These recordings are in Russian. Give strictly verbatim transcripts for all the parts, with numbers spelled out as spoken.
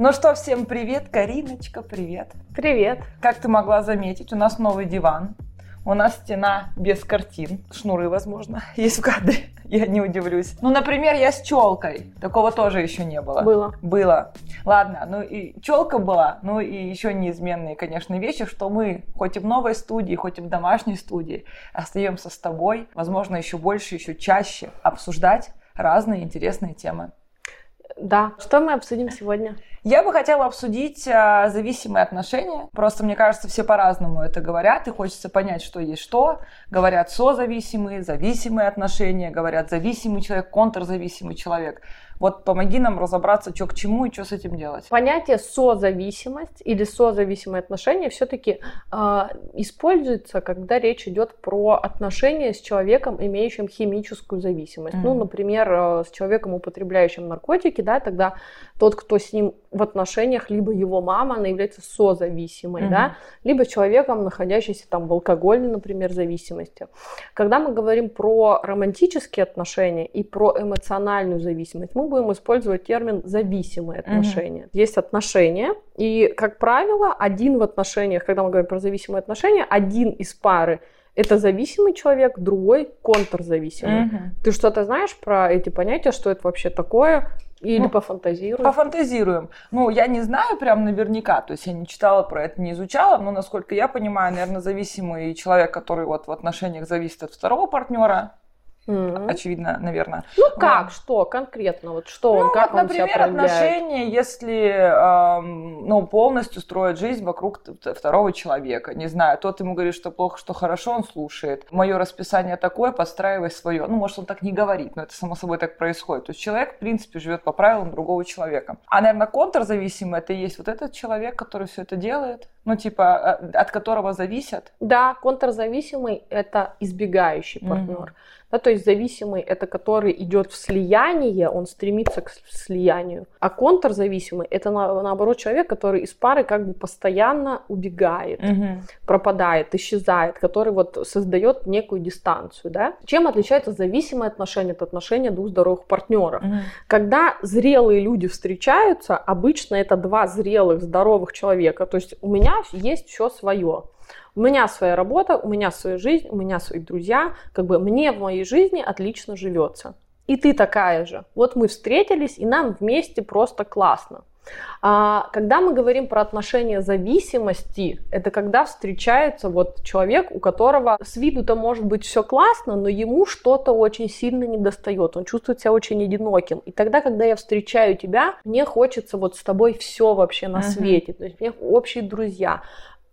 Ну что, всем привет, Кариночка, привет. Привет. Как ты могла заметить, у нас новый диван. У нас стена без картин. Шнуры, возможно, есть в кадре. Я не удивлюсь. Ну, например, я с челкой. Такого тоже еще не было. Было. Было. Ладно, ну и челка была, ну и еще неизменные, конечно, вещи, что мы хоть и в новой студии, хоть и в домашней студии остаемся с тобой, возможно, еще больше, еще чаще обсуждать разные интересные темы. Да. Что мы обсудим сегодня? Я бы хотела обсудить а, зависимые отношения. Просто, мне кажется, все по-разному это говорят, и хочется понять, что есть что. Говорят созависимые, зависимые отношения, говорят зависимый человек, контрзависимый человек. Вот помоги нам разобраться, что к чему и что с этим делать. Понятие созависимость или созависимые отношения все-таки э, используется, когда речь идет про отношения с человеком, имеющим химическую зависимость. Mm-hmm. Ну, например, э, с человеком, употребляющим наркотики, да, тогда тот, кто с ним в отношениях, либо его мама, она является созависимой, mm-hmm. да, либо человеком, находящимся там в алкогольной, например, зависимости. Когда мы говорим про романтические отношения и про эмоциональную зависимость, мы будем использовать термин «зависимые отношения». Uh-huh. Есть отношения, и, как правило, один в отношениях, когда мы говорим про зависимые отношения, один из пары – это зависимый человек, другой – контрзависимый. Uh-huh. Ты что-то знаешь про эти понятия, что это вообще такое? Или ну, пофантазируем? Пофантазируем. Ну, я не знаю прям наверняка, то есть я не читала про это, не изучала, но, насколько я понимаю, наверное, зависимый человек, который вот в отношениях зависит от второго партнера, Mm-hmm. очевидно, наверное. Ну как, вот. Что конкретно, вот что ну, он, как вот, он например, себя проявляет? Отношения, если эм, ну, полностью строят жизнь вокруг второго человека, не знаю, тот ему говорит, что плохо, что хорошо, он слушает. Мое расписание такое, подстраивай свое. Ну, может, он так не говорит, но это само собой так происходит. То есть человек, в принципе, живет по правилам другого человека. А, наверное, контрзависимый, это и есть вот этот человек, который все это делает, ну, типа, от которого зависят. Да, контрзависимый – это избегающий партнер. Mm-hmm. Да, то есть зависимый – это который идет в слияние, он стремится к слиянию. А контрзависимый – это, на, наоборот, человек, который из пары как бы постоянно убегает, угу. пропадает, исчезает, который вот создает некую дистанцию. Да? Чем отличается зависимое отношение от отношения двух здоровых партнеров? Угу. Когда зрелые люди встречаются, обычно это два зрелых, здоровых человека. То есть у меня есть все свое. У меня своя работа, у меня своя жизнь, у меня свои друзья. Как бы мне в моей жизни отлично живется. И ты такая же. Вот мы встретились, и нам вместе просто классно. А когда мы говорим про отношения зависимости, это когда встречается вот человек, у которого с виду-то может быть все классно, но ему что-то очень сильно недостает, он чувствует себя очень одиноким. И тогда, когда я встречаю тебя, мне хочется вот с тобой все вообще на свете, то есть мне общие друзья.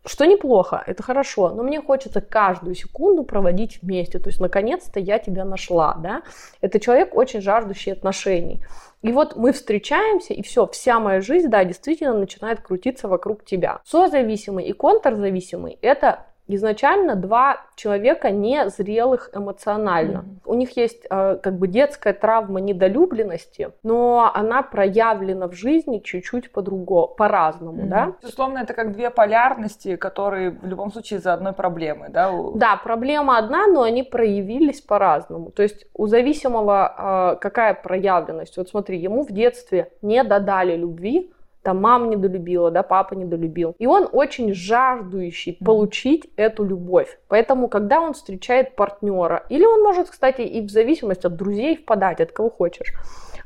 Что неплохо, это хорошо, но мне хочется каждую секунду проводить вместе. То есть, наконец-то я тебя нашла, да? Это человек, очень жаждущий отношений. И вот мы встречаемся, и все, вся моя жизнь, да, действительно начинает крутиться вокруг тебя. Созависимый и контрзависимый – это изначально два человека незрелых эмоционально. Mm-hmm. У них есть э, как бы детская травма недолюбленности, но она проявлена в жизни чуть-чуть по-другому, по-разному, mm-hmm. да? Безусловно, это как две полярности, которые в любом случае из-за одной проблемы, да? Да, проблема одна, но они проявились по-разному. То есть у зависимого э, какая проявленность? Вот смотри, ему в детстве не додали любви, там мама недолюбила, да, папа недолюбил. И он очень жаждущий получить эту любовь. Поэтому, когда он встречает партнера, или он может, кстати, и в зависимости от друзей впадать, от кого хочешь.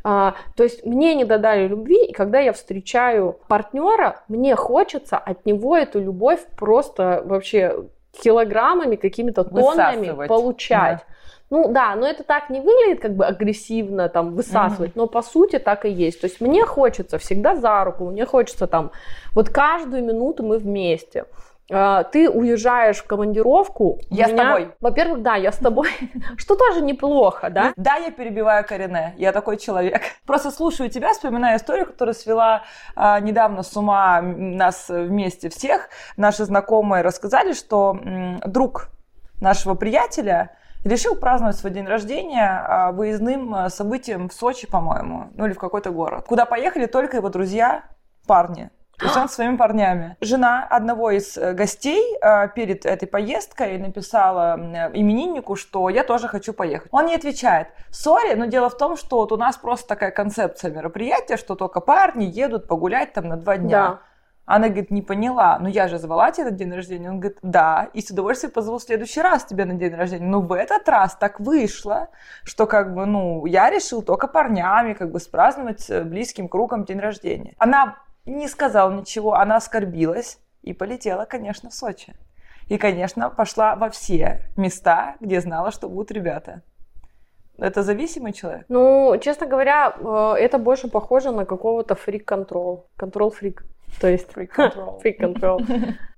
А, то есть мне не додали любви, и когда я встречаю партнера, мне хочется от него эту любовь просто вообще килограммами, какими-то тоннами высасывать, получать. Да. Ну да, но это так не выглядит как бы агрессивно, там, высасывать, mm-hmm. но по сути так и есть. То есть мне хочется всегда за руку, мне хочется там, вот каждую минуту мы вместе. Ты уезжаешь в командировку. Я меня... с тобой. Во-первых, да, я с тобой. Что тоже неплохо, да? Да, я перебиваю Карине. Я такой человек. Просто слушаю тебя, вспоминаю историю, которая свела а, недавно с ума нас вместе всех. Наши знакомые рассказали, что м, друг нашего приятеля решил праздновать свой день рождения выездным событием в Сочи, по-моему, ну или в какой-то город. Куда поехали только его друзья, парни. уезжал со своими парнями. Жена одного из гостей перед этой поездкой написала имениннику, что я тоже хочу поехать. Он не отвечает. Сори, но дело в том, что вот у нас просто такая концепция мероприятия, что только парни едут погулять там на два дня. Да. Она говорит, не поняла, но я же звала тебя на день рождения. Он говорит, да, и с удовольствием позову в следующий раз тебя на день рождения. Но в этот раз так вышло, что как бы, ну, я решил только парнями как бы спраздновать близким кругом день рождения. Она не сказала ничего, она оскорбилась и полетела, конечно, в Сочи. И, конечно, пошла во все места, где знала, что будут ребята. Это зависимый человек? Ну, честно говоря, это больше похоже на какого-то фрик-контрол. Контрол-фрик. То есть фрик-контрол.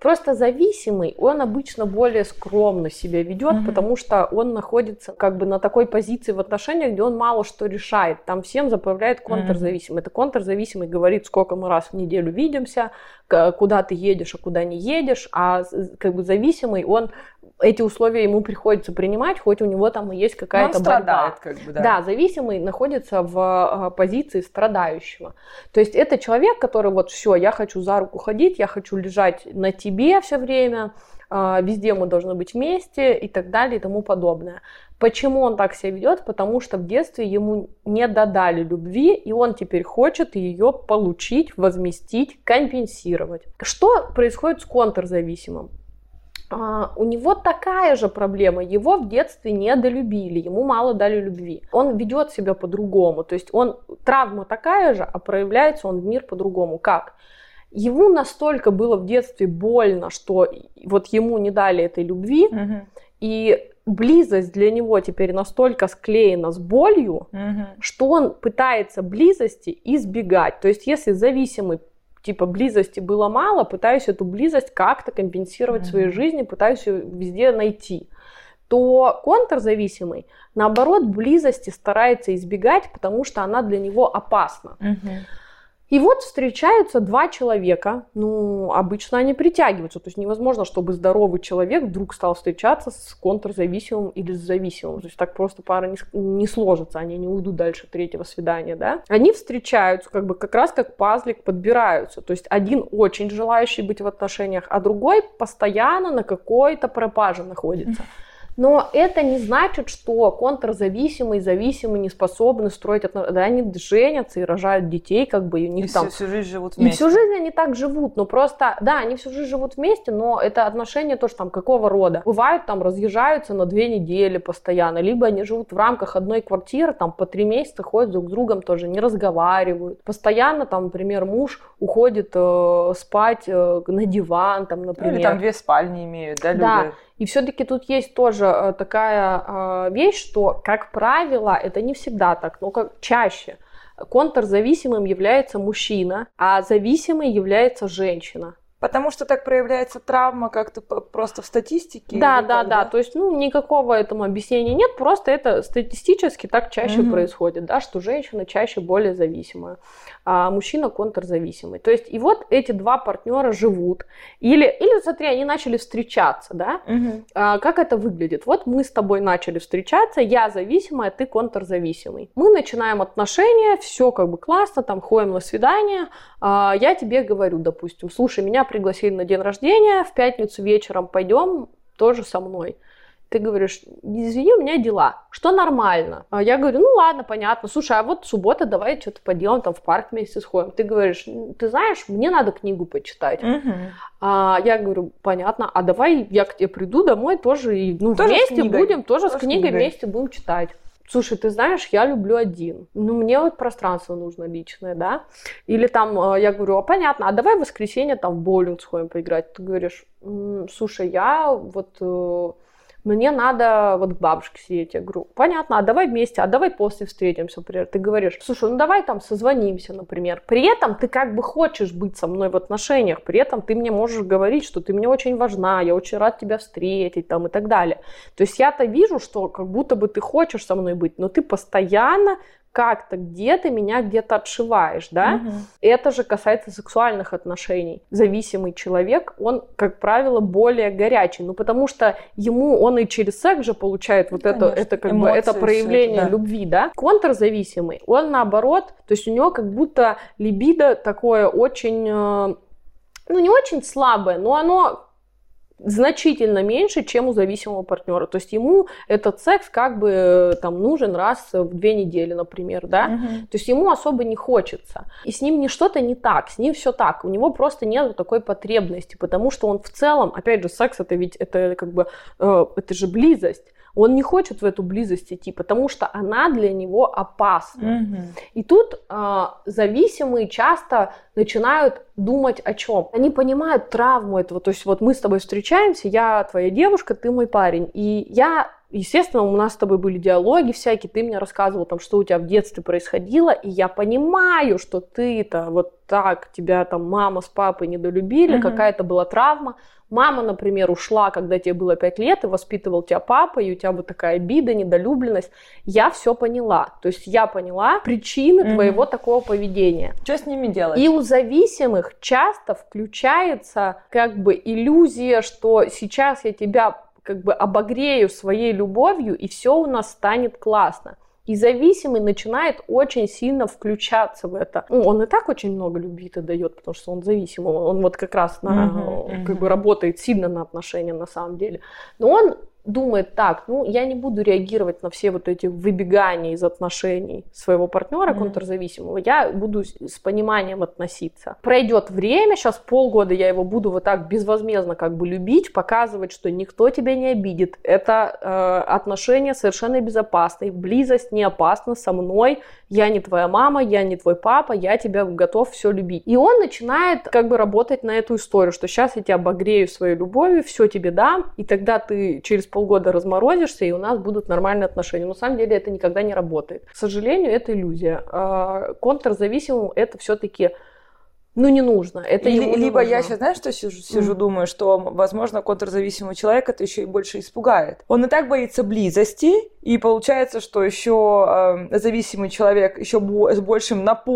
Просто зависимый, он обычно более скромно себя ведет, mm-hmm. потому что он находится как бы на такой позиции в отношениях, где он мало что решает. Там всем заправляет контрзависимый. Mm-hmm. Это контрзависимый говорит, сколько мы раз в неделю видимся, куда ты едешь, а куда не едешь. А как бы зависимый, он эти условия ему приходится принимать, хоть у него там и есть какая-то он борьба. Как бы, да. да, зависимый находится в позиции страдающего. То есть это человек, который вот все, я хочу за руку ходить, я хочу лежать на тебе все время, везде мы должны быть вместе и так далее и тому подобное. Почему он так себя ведет? Потому что в детстве ему не додали любви, и он теперь хочет ее получить, возместить, компенсировать. Что происходит с контрзависимым? У него такая же проблема, его в детстве недолюбили, ему мало дали любви. Он ведет себя по-другому, то есть он, травма такая же, а проявляется он в мир по-другому. Как? Ему настолько было в детстве больно, что вот ему не дали этой любви, угу. и близость для него теперь настолько склеена с болью, угу. что он пытается близости избегать. То есть если зависимый типа близости было мало, пытаюсь эту близость как-то компенсировать mm-hmm. в своей жизни, пытаюсь ее везде найти, то контрзависимый, наоборот, близости старается избегать, потому что она для него опасна. Mm-hmm. И вот встречаются два человека, ну, обычно они притягиваются, то есть невозможно, чтобы здоровый человек вдруг стал встречаться с контрзависимым или с зависимым, то есть так просто пара не, не сложится, они не уйдут дальше третьего свидания, да. Они встречаются как бы как раз как пазлик, подбираются, то есть один очень желающий быть в отношениях, а другой постоянно на какой-то пропаже находится. Но это не значит, что контрзависимые и зависимые не способны строить отношения. Да, они женятся и рожают детей, как бы и у них и там. Всю, всю жизнь живут вместе. И всю жизнь они так живут, но просто, да, они всю жизнь живут вместе, но это отношения тоже там какого рода. Бывают там разъезжаются на две недели постоянно, либо они живут в рамках одной квартиры, там по три месяца ходят друг с другом тоже, не разговаривают. Постоянно там, например, муж уходит э, спать э, на диван, там, например. Или там две спальни имеют, да, люди? Да. И все-таки тут есть тоже такая вещь, что, как правило, это не всегда так, но как чаще контрзависимым является мужчина, а зависимой является женщина. Потому что так проявляется травма как-то просто в статистике? Да, да, так, да, да. То есть, ну, никакого этому объяснения нет, просто это статистически так чаще mm-hmm. происходит, да, что женщина чаще более зависимая, а мужчина контрзависимый. То есть, и вот эти два партнера живут, или, или смотри, они начали встречаться, да, mm-hmm. а, как это выглядит? Вот мы с тобой начали встречаться, я зависимая, ты контрзависимый. Мы начинаем отношения, все как бы классно, там, ходим на свидание, а, я тебе говорю, допустим, слушай, меня пригласили на день рождения, в пятницу вечером пойдем тоже со мной. Ты говоришь, извини, у меня дела, что нормально. А я говорю, ну ладно, понятно, слушай, а вот суббота, давай что-то поделаем, там в парк вместе сходим. Ты говоришь, ты знаешь, мне надо книгу почитать. Угу. А я говорю, понятно, а давай я к тебе приду домой тоже, и ну, тоже вместе будем, тоже, тоже с книгой, книгой вместе будем читать. Слушай, ты знаешь, я люблю один, ну мне вот пространство нужно личное, да, или там я говорю, а понятно, а давай в воскресенье там в боулинг сходим поиграть, ты говоришь, слушай, я вот, мне надо вот к бабушке сидеть, я говорю, понятно, а давай вместе, а давай после встретимся, например, ты говоришь, слушай, ну давай там созвонимся, например, при этом ты как бы хочешь быть со мной в отношениях, при этом ты мне можешь говорить, что ты мне очень важна, я очень рад тебя встретить, там и так далее, то есть я-то вижу, что как будто бы ты хочешь со мной быть, но ты постоянно как-то где-то меня где-то отшиваешь, да? Угу. Это же касается сексуальных отношений. Зависимый человек, он, как правило, более горячий, ну потому что ему он и через секс же получает вот это, это как бы это проявление любви, да? Контрзависимый, он наоборот, то есть у него как будто либидо такое очень ну, не очень слабое, но оно значительно меньше, чем у зависимого партнера. То есть ему этот секс как бы там нужен раз в две недели, например, да. Угу. То есть ему особо не хочется. И с ним не что-то не так, с ним все так. У него просто нет такой потребности, потому что он в целом, опять же, секс это ведь это как бы э, это же близость. Он не хочет в эту близость идти, потому что она для него опасна. Угу. И тут э, зависимые часто начинают думать о чем? Они понимают травму этого. То есть вот мы с тобой встречаемся, я твоя девушка, ты мой парень. И я, естественно, у нас с тобой были диалоги всякие, ты мне рассказывал, там, что у тебя в детстве происходило, и я понимаю, что ты-то вот так, тебя там мама с папой недолюбили, угу. какая-то была травма. Мама, например, ушла, когда тебе было пять лет, и воспитывал тебя папа, и у тебя вот такая обида, недолюбленность. Я все поняла. То есть я поняла причины mm-hmm. твоего такого поведения. Что с ними делать? И у зависимых часто включается как бы иллюзия, что сейчас я тебя как бы обогрею своей любовью, и все у нас станет классно. И зависимый начинает очень сильно включаться в это. Ну, он и так очень много любит и дает, потому что он зависимый. Он вот как раз на, mm-hmm. как бы работает сильно на отношения на самом деле. Но он думает так, ну, я не буду реагировать на все вот эти выбегания из отношений своего партнера mm-hmm. контрзависимого. Я буду с пониманием относиться. Пройдет время, сейчас полгода я его буду вот так безвозмездно как бы любить, показывать, что никто тебя не обидит. Это э, отношения совершенно безопасные. Близость не опасна со мной. Я не твоя мама, я не твой папа, я тебя готов все любить. И он начинает как бы работать на эту историю, что сейчас я тебя обогрею своей любовью, все тебе дам, и тогда ты через полгода разморозишься, и у нас будут нормальные отношения. Но на самом деле это никогда не работает. К сожалению, это иллюзия. Контрзависимому это все-таки ну не нужно. Это Или, ему не либо нужно. Я сейчас, знаешь, что сижу, сижу mm-hmm. думаю, что, возможно, контрзависимого человека это еще и больше испугает. Он и так боится близости, и получается, что еще э, зависимый человек еще бо- с большим напором